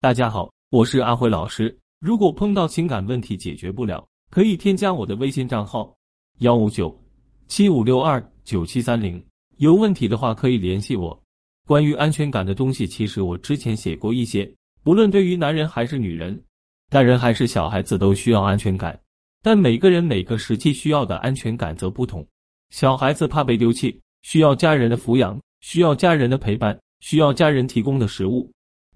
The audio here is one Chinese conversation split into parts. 大家好，我是阿辉老师。如果碰到情感问题解决不了，可以添加我的微信账号 159-7562-9730， 有问题的话可以联系我。关于安全感的东西，其实我之前写过一些，不论对于男人还是女人，大人还是小孩子都需要安全感，但每个人每个时期需要的安全感则不同。小孩子怕被丢弃，需要家人的抚养，需要家人的陪伴，需要家人提供的食物，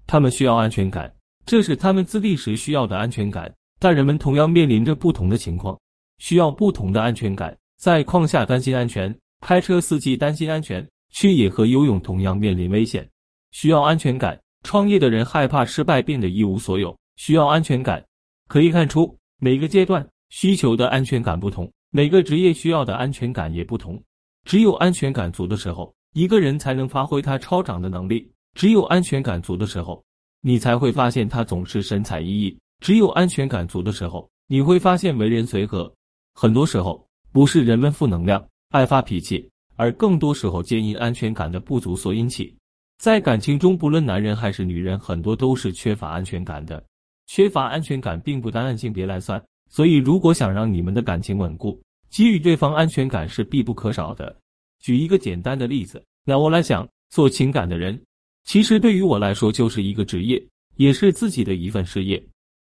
他们需要安全感，这是他们自立时需要的安全感。大人们同样面临着不同的情况，需要不同的安全感。在矿下担心安全，开车司机担心安全，去野和游泳同样面临危险，需要安全感。创业的人害怕失败变得一无所有，需要安全感。可以看出，每个阶段需求的安全感不同，每个职业需要的安全感也不同。只有安全感足的时候，一个人才能发挥他超长的能力。只有安全感足的时候，你才会发现他总是神采奕奕。只有安全感足的时候，你会发现为人随和。很多时候不是人们负能量爱发脾气，而更多时候皆因安全感的不足所引起。在感情中，不论男人还是女人，很多都是缺乏安全感的。缺乏安全感并不单按性别来算，所以如果想让你们的感情稳固，给予对方安全感是必不可少的。举一个简单的例子，那我来讲做情感的人，其实对于我来说就是一个职业，也是自己的一份事业。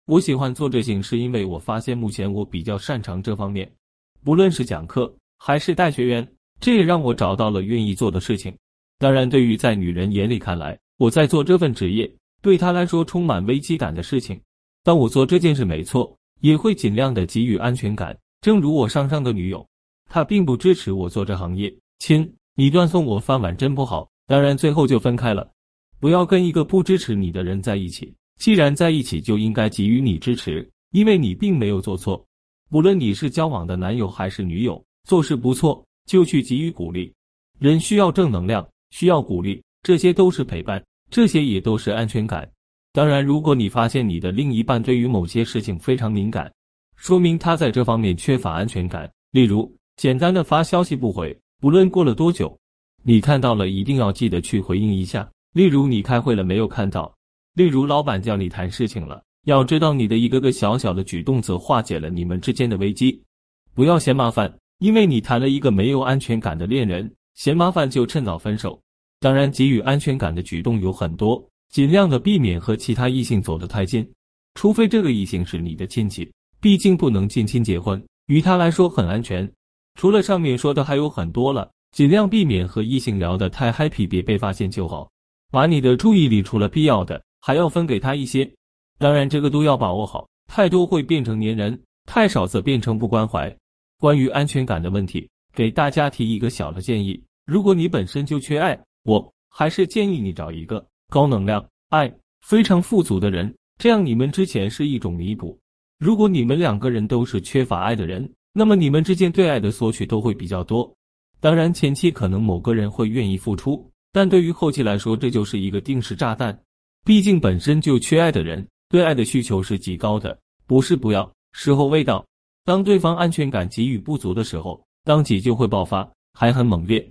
我喜欢做这件事，因为我发现目前我比较擅长这方面，不论是讲课还是带学员，这也让我找到了愿意做的事情。当然，对于在女人眼里看来，我在做这份职业，对她来说充满危机感的事情，但我做这件事没错，也会尽量的给予安全感。正如我上上的女友，她并不支持我做这行业，亲，你断送我饭碗真不好，当然最后就分开了。不要跟一个不支持你的人在一起，既然在一起就应该给予你支持，因为你并没有做错。不论你是交往的男友还是女友，做事不错就去给予鼓励。人需要正能量，需要鼓励，这些都是陪伴，这些也都是安全感。当然，如果你发现你的另一半对于某些事情非常敏感，说明他在这方面缺乏安全感。例如简单的发消息不回，不论过了多久，你看到了一定要记得去回应一下。例如你开会了没有看到，例如老板叫你谈事情了，要知道你的一个个小小的举动则化解了你们之间的危机。不要嫌麻烦，因为你谈了一个没有安全感的恋人，嫌麻烦就趁早分手。当然，给予安全感的举动有很多，尽量的避免和其他异性走得太近，除非这个异性是你的亲戚，毕竟不能近亲结婚，于他来说很安全。除了上面说的还有很多了，尽量避免和异性聊得太 happy， 别被发现就好。把你的注意力除了必要的还要分给他一些，当然这个都要把握好，太多会变成粘人，太少则变成不关怀。关于安全感的问题，给大家提一个小的建议，如果你本身就缺爱，我还是建议你找一个高能量爱非常富足的人，这样你们之前是一种弥补。如果你们两个人都是缺乏爱的人，那么你们之间对爱的索取都会比较多。当然前期可能某个人会愿意付出，但对于后期来说，这就是一个定时炸弹。毕竟本身就缺爱的人，对爱的需求是极高的，不是不要，时候未到。当对方安全感给予不足的时候，当即就会爆发，还很猛烈。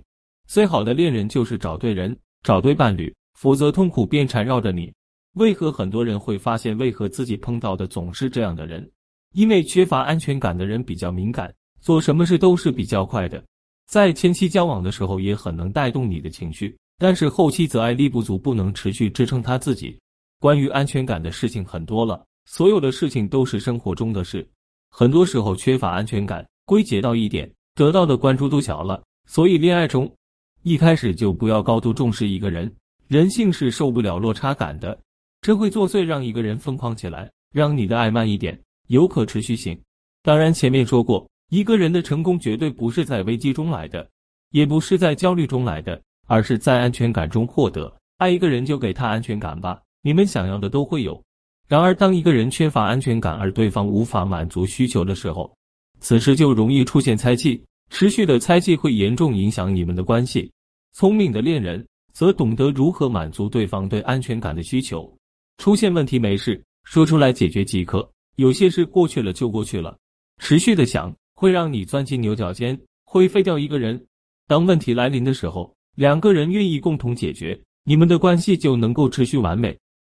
最好的恋人就是找对人，找对伴侣，否则痛苦便缠绕着你。为何很多人会发现，为何自己碰到的总是这样的人？因为缺乏安全感的人比较敏感，做什么事都是比较快的。在前期交往的时候，也很能带动你的情绪。但是后期则爱力不足，不能持续支撑他自己。关于安全感的事情很多了，所有的事情都是生活中的事。很多时候缺乏安全感，归结到一点，得到的关注度小了。所以恋爱中，一开始就不要高度重视一个人，人性是受不了落差感的，这会作祟，让一个人疯狂起来，让你的爱慢一点，有可持续性。当然前面说过，一个人的成功绝对不是在危机中来的，也不是在焦虑中来的，而是在安全感中获得。爱一个人就给他安全感吧，你们想要的都会有。然而当一个人缺乏安全感，而对方无法满足需求的时候，此时就容易出现猜忌，持续的猜忌会严重影响你们的关系。聪明的恋人则懂得如何满足对方对安全感的需求。出现问题没事，说出来解决即可，有些事过去了就过去了。持续的想会让你钻进牛角尖，会废掉一个人。当问题来临的时候，两个人愿意共同解决，你们的关系就能够持续完美。